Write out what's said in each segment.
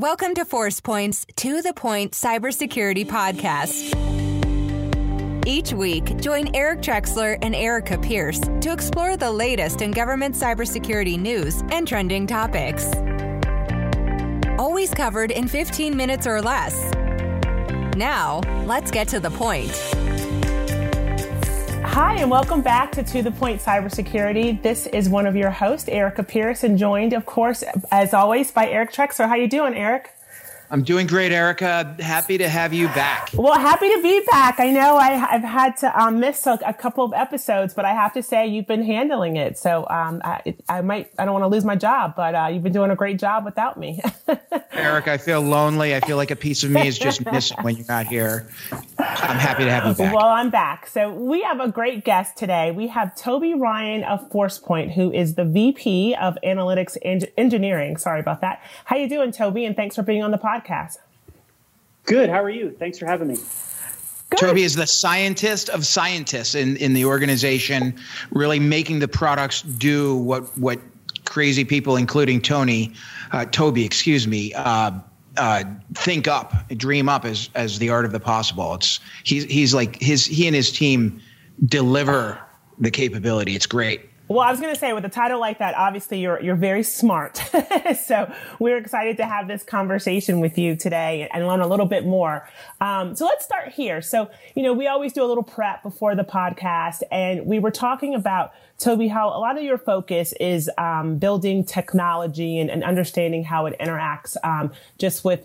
Welcome to Forcepoint's To The Point Cybersecurity Podcast. Each week, join Eric Trexler and Erica Pierce to explore the latest in government cybersecurity news and trending topics. Always covered in 15 minutes or less. Now, let's get to the point. Hi, and welcome back to The Point Cybersecurity. This is one of your hosts, Erica Pierce, and joined, of course, as always, by Eric Trexler. How you doing, Eric? I'm doing great, Erica. Happy to have you back. Well, happy to be back. I know I've had to miss a couple of episodes, but I have to say you've been handling it. So I don't want to lose my job, but you've been doing a great job without me. Eric, I feel lonely. I feel like a piece of me is just missing when you're not here. I'm happy to have you back. Well, I'm back. So we have a great guest today. We have Toby Ryan of Forcepoint, who is the VP of Analytics Engineering. Sorry about that. How you doing, Toby? And thanks for being on the podcast. Good. How are you? Thanks for having me. Good. Toby is the scientist of scientists in the organization, really making the products do what crazy people, including Toby, think up, dream up as the art of the possible. He and his team deliver the capability. It's great. Well, I was going to say, with a title like that, obviously you're very smart. So we're excited to have this conversation with you today and learn a little bit more. So let's start here. So, we always do a little prep before the podcast, and we were talking about, Toby, how a lot of your focus is building technology and understanding how it interacts just with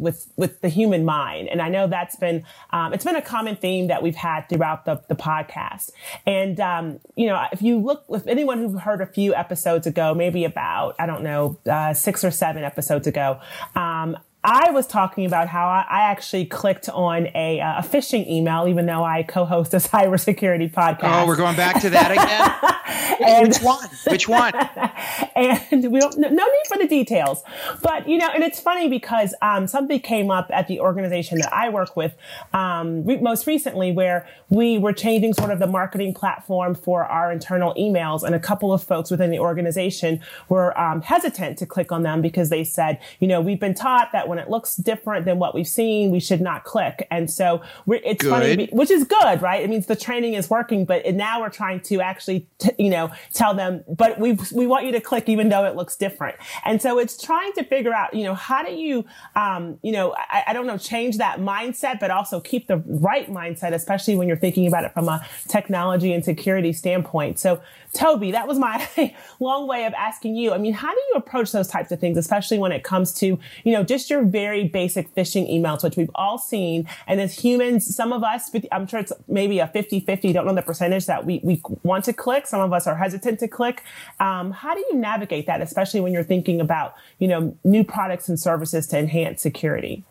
the human mind. And I know that's been it's been a common theme that we've had throughout the podcast. And if you look, if anyone who heard a few episodes ago, maybe about, 6 or 7 episodes ago, I was talking about how I actually clicked on a phishing email, even though I co-host a cybersecurity podcast. Oh, we're going back to that again? And, Which one? And we don't, no need for the details. But, and it's funny because something came up at the organization that I work with most recently, where we were changing sort of the marketing platform for our internal emails. And a couple of folks within the organization were hesitant to click on them because they said, we've been taught that when it looks different than what we've seen, we should not click. And so it's good. Funny, which is good, right? It means the training is working, but now we're trying to actually, tell them, but we want you to click even though it looks different. And so it's trying to figure out, how do you, change that mindset, but also keep the right mindset, especially when you're thinking about it from a technology and security standpoint. So Toby, that was my long way of asking you. How do you approach those types of things, especially when it comes to, just your very basic phishing emails, which we've all seen. And as humans, some of us, I'm sure it's maybe a 50-50, don't know the percentage that we want to click. Some of us are hesitant to click. How do you navigate that, especially when you're thinking about, new products and services to enhance security?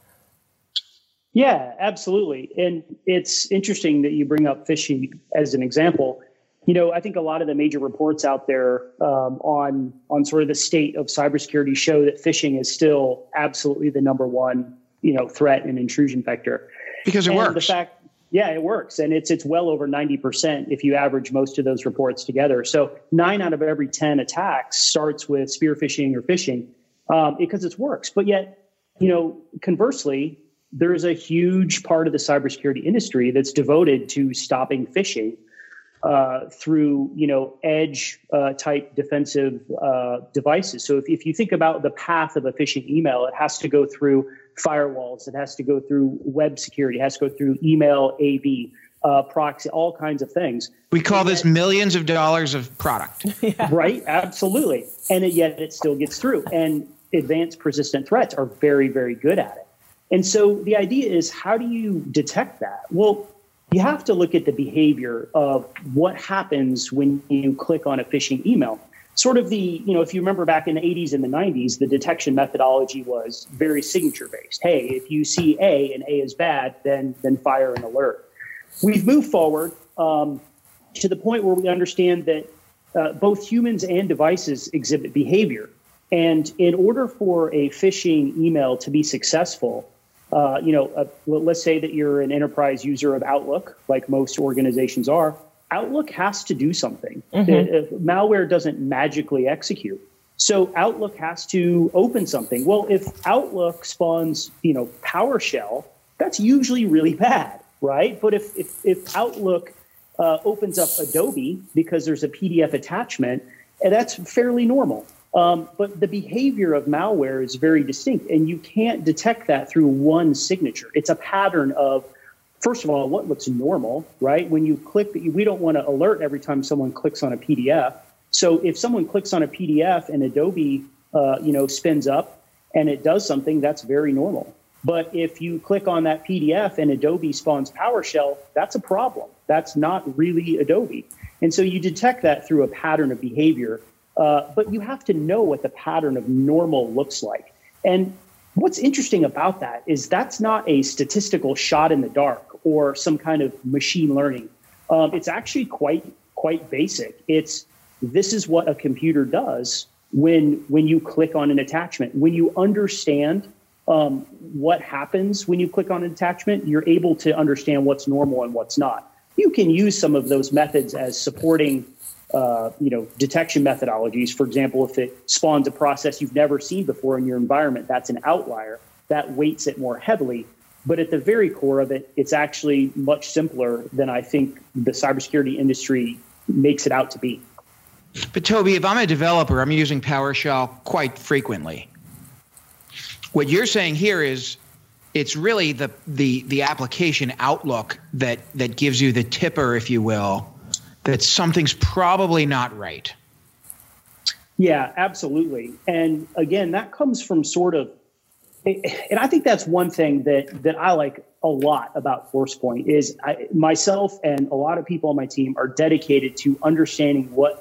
Yeah, absolutely. And it's interesting that you bring up phishing as an example. I think a lot of the major reports out there on sort of the state of cybersecurity show that phishing is still absolutely the number one, threat and intrusion vector. Because it works. It works. And it's well over 90% if you average most of those reports together. So 9 out of every 10 attacks starts with spear phishing or phishing because it works. But yet, conversely, there is a huge part of the cybersecurity industry that's devoted to stopping phishing. Through, edge type defensive devices. So if you think about the path of a phishing email, it has to go through firewalls. It has to go through web security. It has to go through email, AV, proxy, all kinds of things. We call this millions of dollars of product. Yeah. Right? Absolutely. And yet it still gets through. And advanced persistent threats are very, very good at it. And so the idea is, how do you detect that? Well, you have to look at the behavior of what happens when you click on a phishing email. Sort of the, if you remember back in the 80s and the 90s, the detection methodology was very signature-based. Hey, if you see A and A is bad, then fire an alert. We've moved forward to the point where we understand that both humans and devices exhibit behavior. And in order for a phishing email to be successful, let's say that you're an enterprise user of Outlook, like most organizations are. Outlook has to do something. Mm-hmm. Malware doesn't magically execute. So Outlook has to open something. Well, if Outlook spawns, PowerShell, that's usually really bad, right? But if Outlook opens up Adobe because there's a PDF attachment, and that's fairly normal. But the behavior of malware is very distinct, and you can't detect that through one signature. It's a pattern of, first of all, what looks normal, right? When you click, we don't want to alert every time someone clicks on a PDF. So if someone clicks on a PDF and Adobe, spins up and it does something, that's very normal. But if you click on that PDF and Adobe spawns PowerShell, that's a problem. That's not really Adobe. And so you detect that through a pattern of behavior. But you have to know what the pattern of normal looks like. And what's interesting about that is that's not a statistical shot in the dark or some kind of machine learning. It's actually quite basic. It's this is what a computer does when you click on an attachment. When you understand what happens when you click on an attachment, you're able to understand what's normal and what's not. You can use some of those methods as supporting detection methodologies. For example, if it spawns a process you've never seen before in your environment, that's an outlier. That weights it more heavily. But at the very core of it, it's actually much simpler than I think the cybersecurity industry makes it out to be. But Toby, if I'm a developer, I'm using PowerShell quite frequently. What you're saying here is it's really the application Outlook that gives you the tipper, if you will, that something's probably not right. Yeah, absolutely. And again, that comes from sort of, and I think that's one thing that I like a lot about Forcepoint is myself and a lot of people on my team are dedicated to understanding what,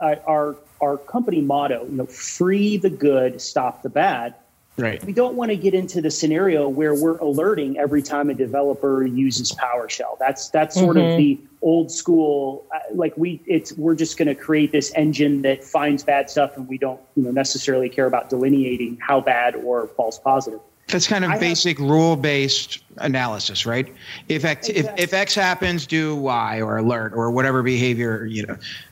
our company motto, free the good, stop the bad. Right. We don't want to get into the scenario where we're alerting every time a developer uses PowerShell. That's sort of the old school, we're just going to create this engine that finds bad stuff, and we don't necessarily care about delineating how bad or false positive. That's kind of basic rule-based analysis, right? If X happens, do Y or alert or whatever behavior,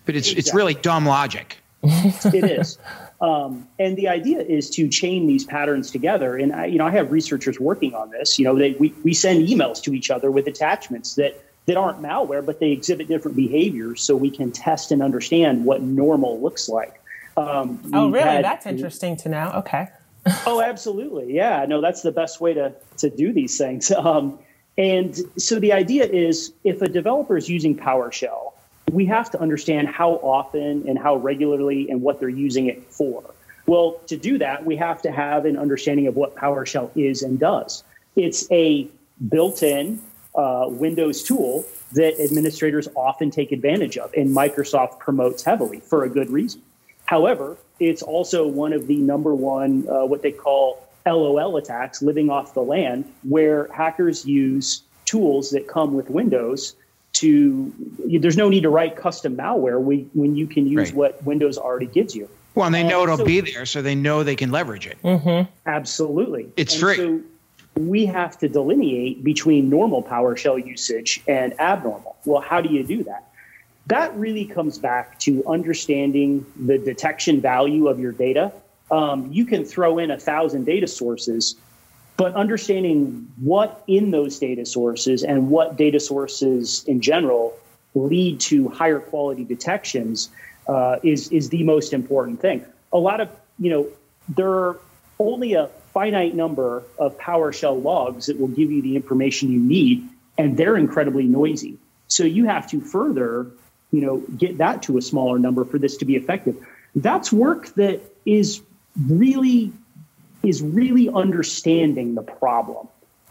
But it's really dumb logic. It is. And the idea is to chain these patterns together. And I have researchers working on this. We send emails to each other with attachments that aren't malware, but they exhibit different behaviors, so we can test and understand what normal looks like. That's interesting to know. Okay. Oh, absolutely. Yeah. No, that's the best way to do these things. And so the idea is, if a developer is using PowerShell, we have to understand how often and how regularly and what they're using it for. Well, to do that, we have to have an understanding of what PowerShell is and does. It's a built-in Windows tool that administrators often take advantage of, and Microsoft promotes heavily for a good reason. However, it's also one of the number one, what they call LOL attacks, living off the land, where hackers use tools that come with Windows. There's no need to write custom malware when you can use what Windows already gives you. Well, and they know it'll be there, so they know they can leverage it. Mm-hmm. Absolutely. It's free. So we have to delineate between normal PowerShell usage and abnormal. Well, how do you do that? That really comes back to understanding the detection value of your data. You can throw in 1,000 data sources, but understanding what in those data sources and what data sources in general lead to higher quality detections is the most important thing. A lot of, there are only a finite number of PowerShell logs that will give you the information you need, and they're incredibly noisy. So you have to further, get that to a smaller number for this to be effective. That's work that is really understanding the problem.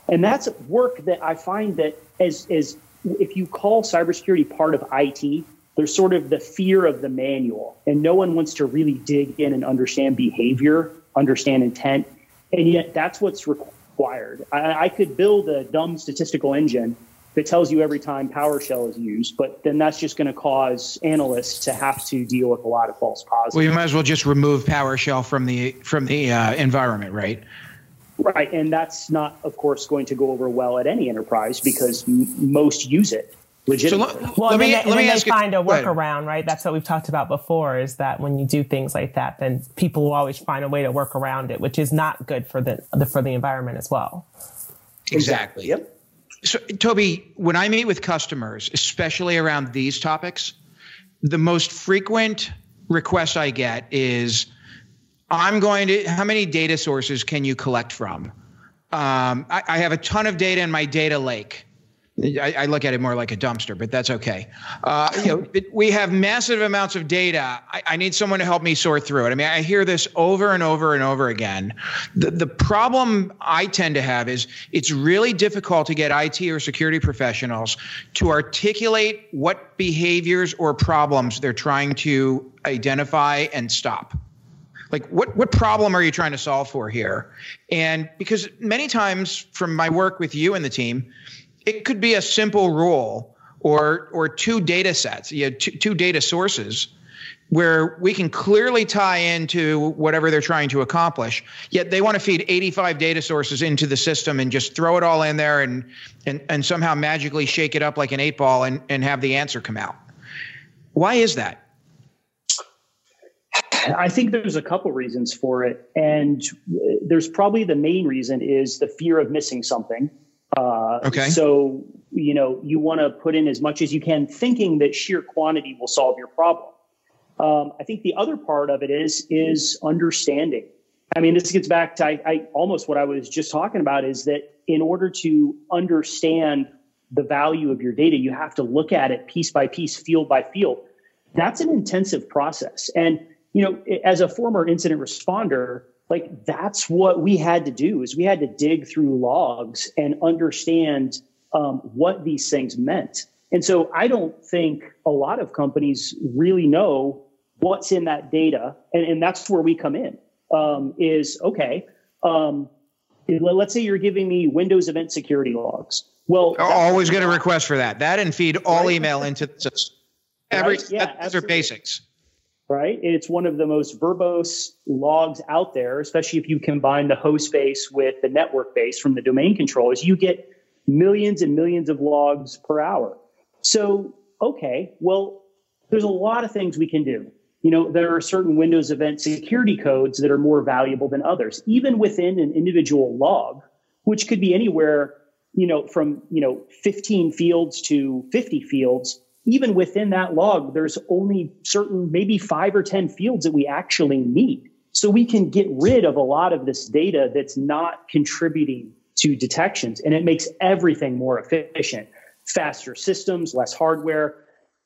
And that's work that I find that as if you call cybersecurity part of IT, there's sort of the fear of the manual, and no one wants to really dig in and understand behavior, understand intent. And yet that's what's required. I could build a dumb statistical engine that tells you every time PowerShell is used, but then that's just going to cause analysts to have to deal with a lot of false positives. Well, you might as well just remove PowerShell from the environment, right? Right, and that's not, of course, going to go over well at any enterprise because most use it. legitimate. So let me ask you, a workaround, right? That's what we've talked about before, is that when you do things like that, then people will always find a way to work around it, which is not good for the environment as well. Exactly. Yep. So, Toby, when I meet with customers, especially around these topics, the most frequent request I get is, how many data sources can you collect from? I have a ton of data in my data lake. I look at it more like a dumpster, but that's okay. We have massive amounts of data. I need someone to help me sort through it. I mean, I hear this over and over and over again. The problem I tend to have is it's really difficult to get IT or security professionals to articulate what behaviors or problems they're trying to identify and stop. Like, what problem are you trying to solve for here? And because many times from my work with you and the team, it could be a simple rule or two data sets, two data sources where we can clearly tie into whatever they're trying to accomplish. Yet they want to feed 85 data sources into the system and just throw it all in there and somehow magically shake it up like an 8-ball and have the answer come out. Why is that? I think there's a couple reasons for it. And there's probably the main reason is the fear of missing something. Okay. So, you want to put in as much as you can, thinking that sheer quantity will solve your problem. I think the other part of it is understanding. I mean, this gets back to almost what I was just talking about, is that in order to understand the value of your data, you have to look at it piece by piece, field by field. That's an intensive process. And, as a former incident responder, like, that's what we had to do, is we had to dig through logs and understand what these things meant. And so I don't think a lot of companies really know what's in that data. And that's where we come in, let's say you're giving me Windows event security logs. Well, always get a request for that. That, and feed all email into the system. Those are basics. Right. It's one of the most verbose logs out there, especially if you combine the host base with the network base from the domain controllers. You get millions and millions of logs per hour. So, okay, well, there's a lot of things we can do. There are certain Windows event security codes that are more valuable than others, even within an individual log, which could be anywhere, from, 15 fields to 50 fields. Even within that log, there's only certain, maybe 5 or 10 fields that we actually need. So we can get rid of a lot of this data that's not contributing to detections. And it makes everything more efficient, faster systems, less hardware,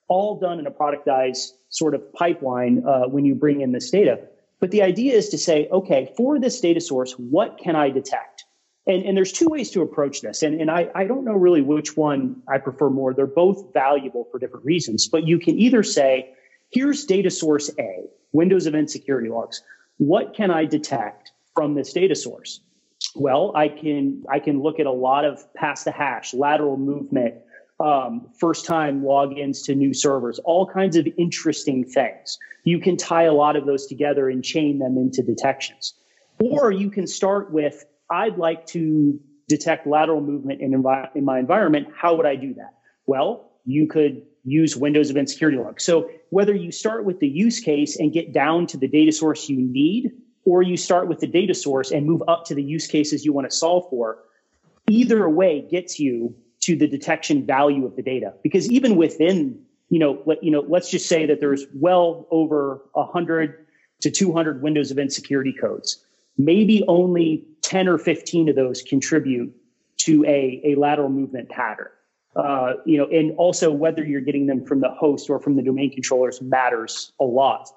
all done in a productized sort of pipeline when you bring in this data. But the idea is to say, okay, for this data source, what can I detect? And there's two ways to approach this. And I don't know really which one I prefer more. They're both valuable for different reasons. But you can either say, here's data source A, Windows event security logs. What can I detect from this data source? Well, I can look at a lot of pass the hash, lateral movement, first time logins to new servers, all kinds of interesting things. You can tie a lot of those together and chain them into detections. Or you can start with, I'd like to detect lateral movement in my environment. How would I do that? Well, you could use Windows event security logs. So whether you start with the use case and get down to the data source you need, or you start with the data source and move up to the use cases you want to solve for, either way gets you to the detection value of the data. Because even within, let's just say that there's well over 100 to 200 Windows event security codes. Maybe only 10 or 15 of those contribute to a lateral movement pattern. And also whether you're getting them from the host or from the domain controllers matters a lot.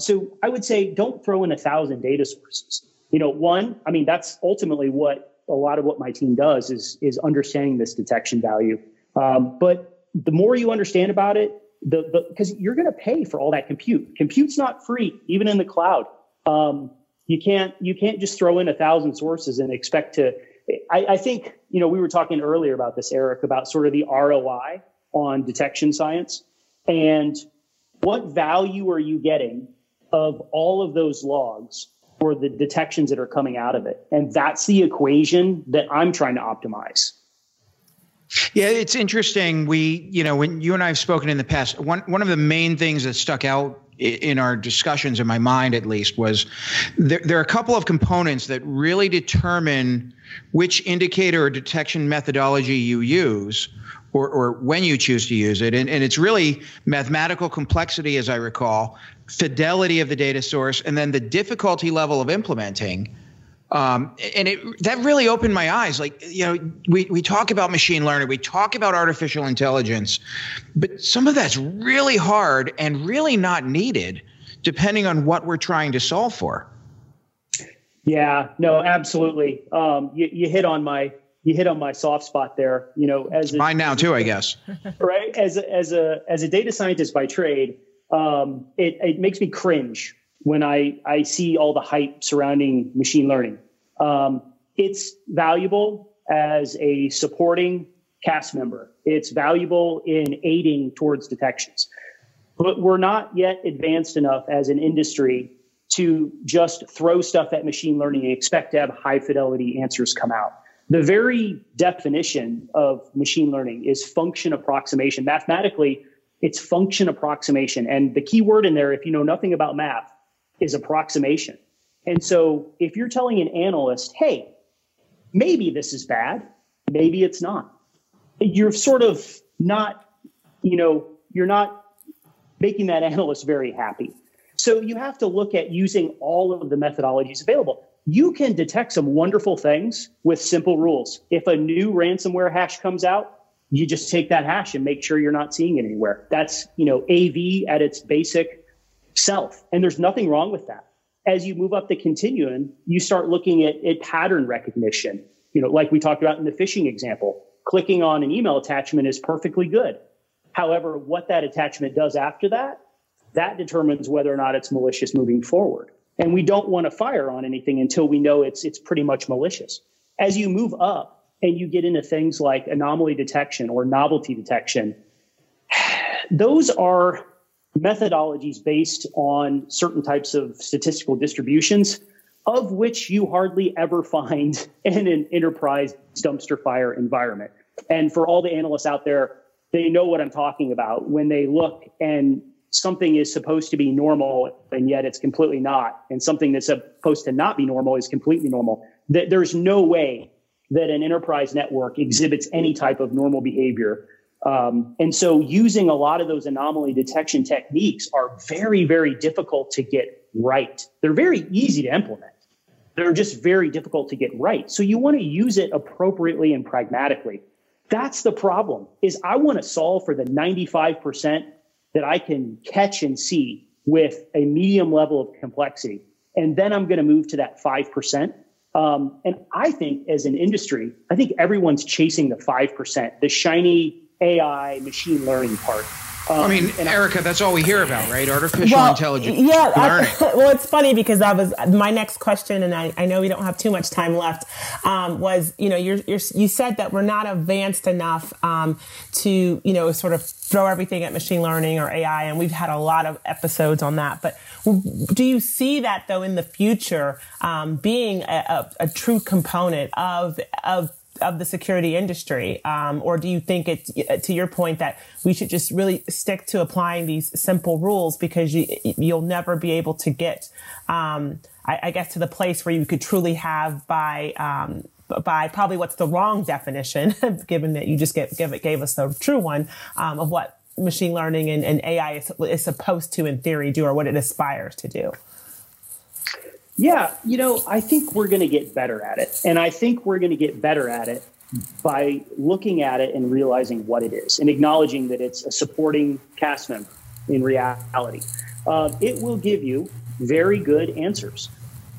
So I would say don't throw in 1,000 data sources. That's ultimately what a lot of what my team does is understanding this detection value. But the more you understand about it, because you're going to pay for all that compute. Compute's not free, even in the cloud. You can't just throw in 1,000 sources and expect to. I think we were talking earlier about this, Eric, about sort of the ROI on detection science, and what value are you getting of all of those logs for the detections that are coming out of it? And that's the equation that I'm trying to optimize. Yeah, it's interesting. We, you know, when you and I have spoken in the past, one of the main things that stuck out in our discussions, in my mind at least, was there are a couple of components that really determine which indicator or detection methodology you use, or when you choose to use it. And it's really mathematical complexity, as I recall, fidelity of the data source, and then the difficulty level of implementing. And that really opened my eyes. Like, you know, we talk about machine learning, we talk about artificial intelligence, but some of that's really hard and really not needed depending on what we're trying to solve for. Yeah, no, absolutely. You hit on my soft spot there, you know, as mine now too, I guess. Right. As a data scientist by trade, it makes me cringe when I see all the hype surrounding machine learning. It's valuable as a supporting cast member. It's valuable in aiding towards detections. But we're not yet advanced enough as an industry to just throw stuff at machine learning and expect to have high fidelity answers come out. The very definition of machine learning is function approximation. Mathematically, it's function approximation. And the key word in there, if you know nothing about math, is approximation. And so if you're telling an analyst, hey, maybe this is bad, maybe it's not, you're sort of not, you know, you're not making that analyst very happy. So you have to look at using all of the methodologies available. You can detect some wonderful things with simple rules. If a new ransomware hash comes out, you just take that hash and make sure you're not seeing it anywhere. That's, you know, AV at its basic self. And there's nothing wrong with that. As you move up the continuum, you start looking at pattern recognition. You know, like we talked about in the phishing example, clicking on an email attachment is perfectly good. However, what that attachment does after that, that determines whether or not it's malicious moving forward. And we don't want to fire on anything until we know it's pretty much malicious. As you move up and you get into things like anomaly detection or novelty detection, those are methodologies based on certain types of statistical distributions, of which you hardly ever find in an enterprise dumpster fire environment. And for all the analysts out there, they know what I'm talking about when they look and something is supposed to be normal and yet it's completely not. And something that's supposed to not be normal is completely normal. There's no way that an enterprise network exhibits any type of normal behavior. And so using a lot of those anomaly detection techniques are very, very difficult to get right. They're very easy to implement. They're just very difficult to get right. So you want to use it appropriately and pragmatically. That's the problem, is I want to solve for the 95% that I can catch and see with a medium level of complexity. And then I'm going to move to that 5%. And I think as an industry, I think everyone's chasing the 5%, the shiny AI machine learning part. I mean, Erica, that's all we hear about, right? Artificial intelligence. Yeah. It's funny because that was my next question, and I know we don't have too much time left. Was, you know, you said that we're not advanced enough to, you know, sort of throw everything at machine learning or AI, and we've had a lot of episodes on that. But do you see that though in the future being a true component of the security industry? Or do you think it's, to your point, that we should just really stick to applying these simple rules, because you'll never be able to get, I guess, to the place where you could truly have by probably what's the wrong definition, given that you just gave us the true one, of what machine learning and AI is supposed to, in theory, do, or what it aspires to do? Yeah, you know, I think we're going to get better at it. And I think we're going to get better at it by looking at it and realizing what it is and acknowledging that it's a supporting cast member in reality. It will give you very good answers.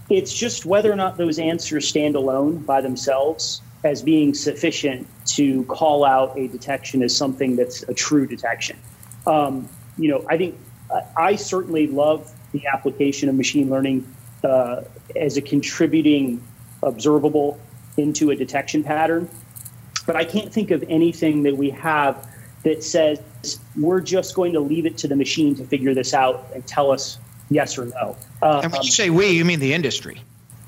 It's just whether or not those answers stand alone by themselves as being sufficient to call out a detection as something that's a true detection. You know, I think I certainly love the application of machine learning as a contributing observable into a detection pattern. But I can't think of anything that we have that says we're just going to leave it to the machine to figure this out and tell us yes or no. And when you say we, you mean the industry.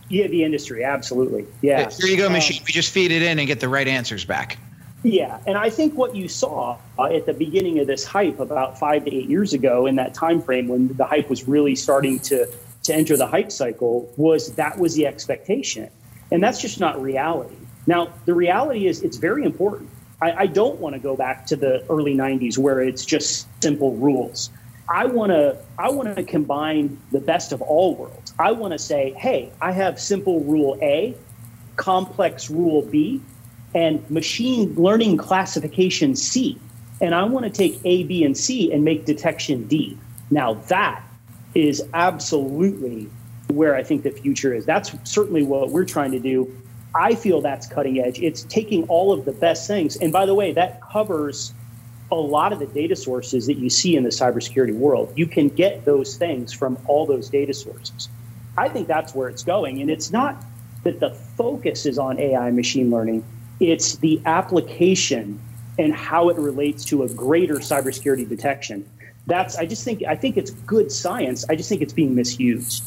Yeah, the industry. Absolutely. Yeah. Here you go, machine. We just feed it in and get the right answers back. Yeah, and I think what you saw at the beginning of this hype about 5 to 8 years ago, in that time frame when the hype was really starting to enter the hype cycle, was the expectation. And that's just not reality. Now, the reality is it's very important. I don't want to go back to the early 90s where it's just simple rules. I want to combine the best of all worlds. I want to say, hey, I have simple rule A, complex rule B, and machine learning classification C. And I want to take A, B, and C and make detection D. Now that is absolutely where I think the future is. That's certainly what we're trying to do. I feel that's cutting edge. It's taking all of the best things. And by the way, that covers a lot of the data sources that you see in the cybersecurity world. You can get those things from all those data sources. I think that's where it's going. And it's not that the focus is on AI and machine learning. It's the application and how it relates to a greater cybersecurity detection. I think it's good science. I just think it's being misused.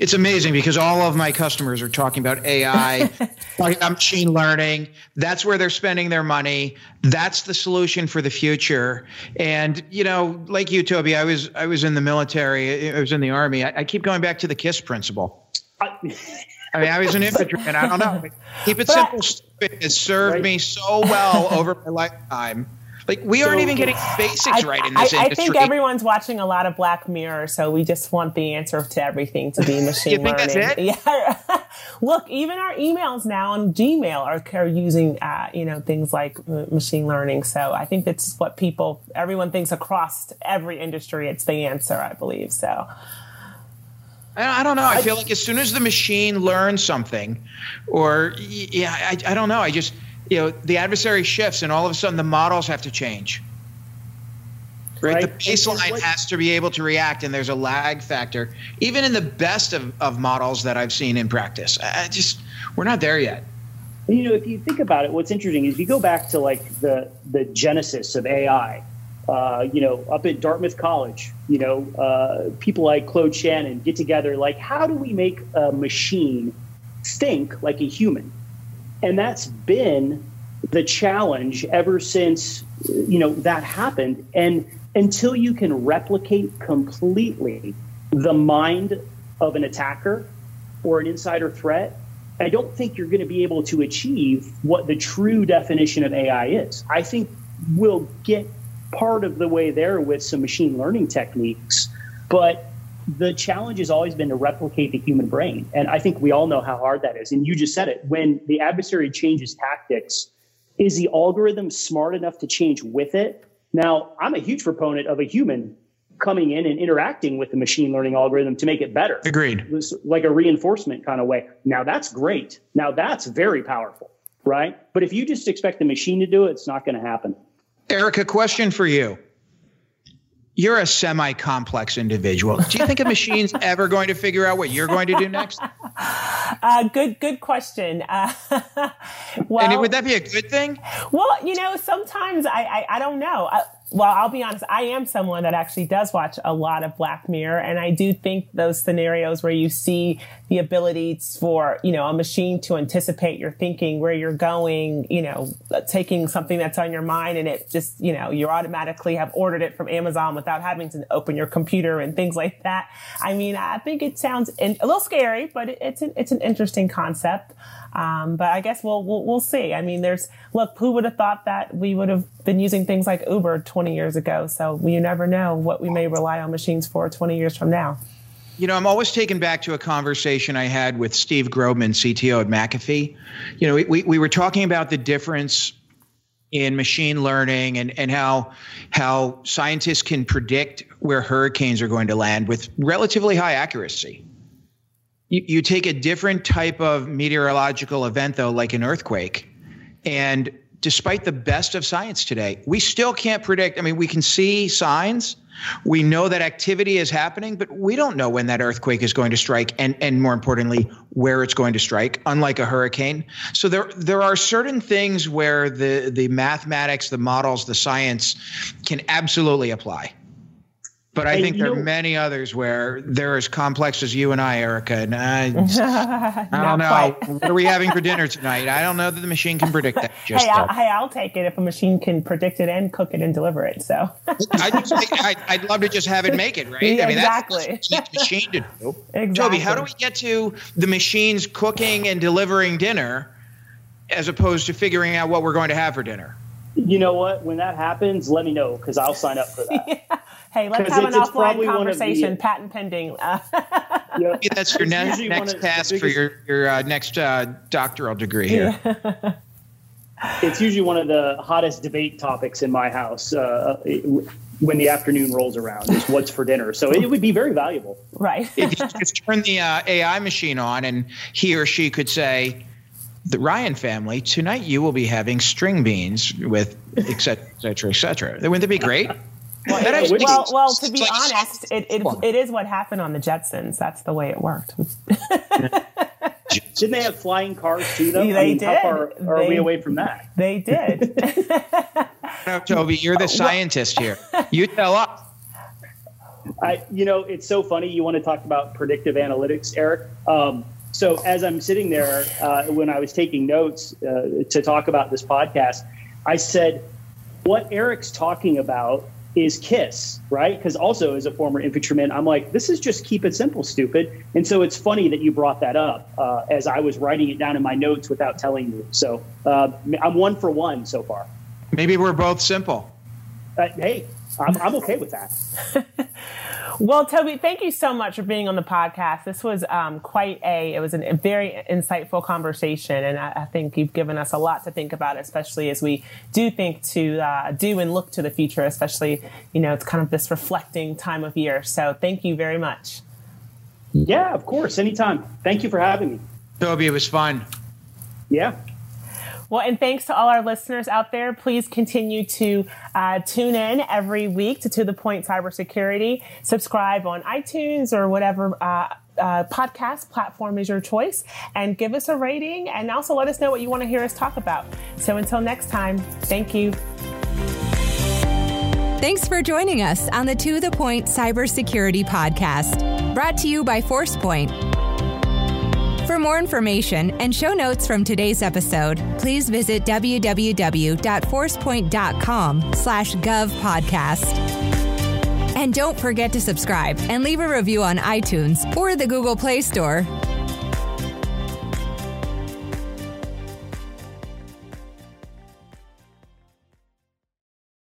It's amazing because all of my customers are talking about AI, talking about machine learning. That's where they're spending their money. That's the solution for the future. And, you know, like you, Toby, I was in the military. I was in the Army. I keep going back to the KISS principle. I mean, I was an infantryman. I don't know. Keep it simple. Stupid. It served me so well over my lifetime. Like, we aren't even getting basics right in this industry. I think everyone's watching a lot of Black Mirror, so we just want the answer to everything to be machine learning. You think learning. That's it? Yeah. Look, even our emails now on Gmail are using, things like machine learning. So I think that's what everyone thinks across every industry. It's the answer, I believe. So I don't know. I feel like as soon as the machine learns something, I don't know. I just, the adversary shifts and all of a sudden the models have to change. Right? The baseline has to be able to react, and there's a lag factor, even in the best of models that I've seen in practice. We're not there yet. You know, if you think about it, what's interesting is if you go back to like the genesis of AI, up at Dartmouth College, people like Claude Shannon get together, like, how do we make a machine think like a human? And that's been the challenge ever since, that happened. And until you can replicate completely the mind of an attacker or an insider threat, I don't think you're going to be able to achieve what the true definition of AI is. I think we'll get part of the way there with some machine learning techniques, but the challenge has always been to replicate the human brain. And I think we all know how hard that is. And you just said it, when the adversary changes tactics, is the algorithm smart enough to change with it? Now, I'm a huge proponent of a human coming in and interacting with the machine learning algorithm to make it better. Agreed. It was like a reinforcement kind of way. Now that's great. Now that's very powerful, right? But if you just expect the machine to do it, it's not going to happen. Erica, question for you. You're a semi-complex individual. Do you think a machine's ever going to figure out what you're going to do next? Good question. Well, and would that be a good thing? Well, sometimes I don't know. I'll be honest. I am someone that actually does watch a lot of Black Mirror. And I do think those scenarios where you see the ability for, a machine to anticipate your thinking, where you're going, taking something that's on your mind and it just, you automatically have ordered it from Amazon without having to open your computer and things like that. I mean, I think it sounds a little scary, but it's an interesting concept. But I guess we'll see. I mean, who would have thought that we would have been using things like Uber 20 years ago? So you never know what we may rely on machines for 20 years from now. I'm always taken back to a conversation I had with Steve Grobman, CTO at McAfee. We were talking about the difference in machine learning and how scientists can predict where hurricanes are going to land with relatively high accuracy. You take a different type of meteorological event, though, like an earthquake. And despite the best of science today, we still can't predict. I mean, we can see signs. We know that activity is happening, but we don't know when that earthquake is going to strike and more importantly, where it's going to strike, unlike a hurricane. So there are certain things where the mathematics, the models, the science can absolutely apply. But I think there are many others where they're as complex as you and I, Erica. And I don't know. What are we having for dinner tonight? I don't know that the machine can predict that. Just I'll take it if a machine can predict it and cook it and deliver it. So I'd love to just have it make it, right? Yeah, I mean, exactly. That's the machine to do. Exactly. Toby, how do we get to the machines cooking and delivering dinner as opposed to figuring out what we're going to have for dinner? You know what? When that happens, let me know because I'll sign up for that. Yeah. Hey, let's have an offline conversation, patent pending. Yeah, that's your next task for your next doctoral degree here. Yeah. It's usually one of the hottest debate topics in my house when the afternoon rolls around is what's for dinner. So it would be very valuable. Right. If you just turn the AI machine on and he or she could say, the Ryan family, tonight you will be having string beans with et cetera, et cetera, et cetera. Wouldn't that be great? Well, to be honest, it is what happened on the Jetsons. That's the way it worked. Didn't they have flying cars too, though? They did. How far are we away from that? They did. No, Toby, you're the scientist here. You tell us. It's so funny. You want to talk about predictive analytics, Eric? So as I'm sitting there when I was taking notes to talk about this podcast, I said, what Eric's talking about is KISS, right? Because also as a former infantryman, I'm like, this is just keep it simple, stupid. And so it's funny that you brought that up as I was writing it down in my notes without telling you. So I'm 1 for 1 so far. Maybe we're both simple. Hey, I'm okay with that. Well, Toby, thank you so much for being on the podcast. This was a very insightful conversation. And I think you've given us a lot to think about, especially as we do think to do and look to the future, especially, it's kind of this reflecting time of year. So thank you very much. Yeah, of course. Anytime. Thank you for having me. Toby, it was fun. Yeah. Well, and thanks to all our listeners out there. Please continue to tune in every week to The Point Cybersecurity. Subscribe on iTunes or whatever podcast platform is your choice. And give us a rating and also let us know what you want to hear us talk about. So until next time, thank you. Thanks for joining us on the To The Point Cybersecurity Podcast, brought to you by Forcepoint. For more information and show notes from today's episode, please visit www.forcepoint.com/govpodcast. And don't forget to subscribe and leave a review on iTunes or the Google Play Store.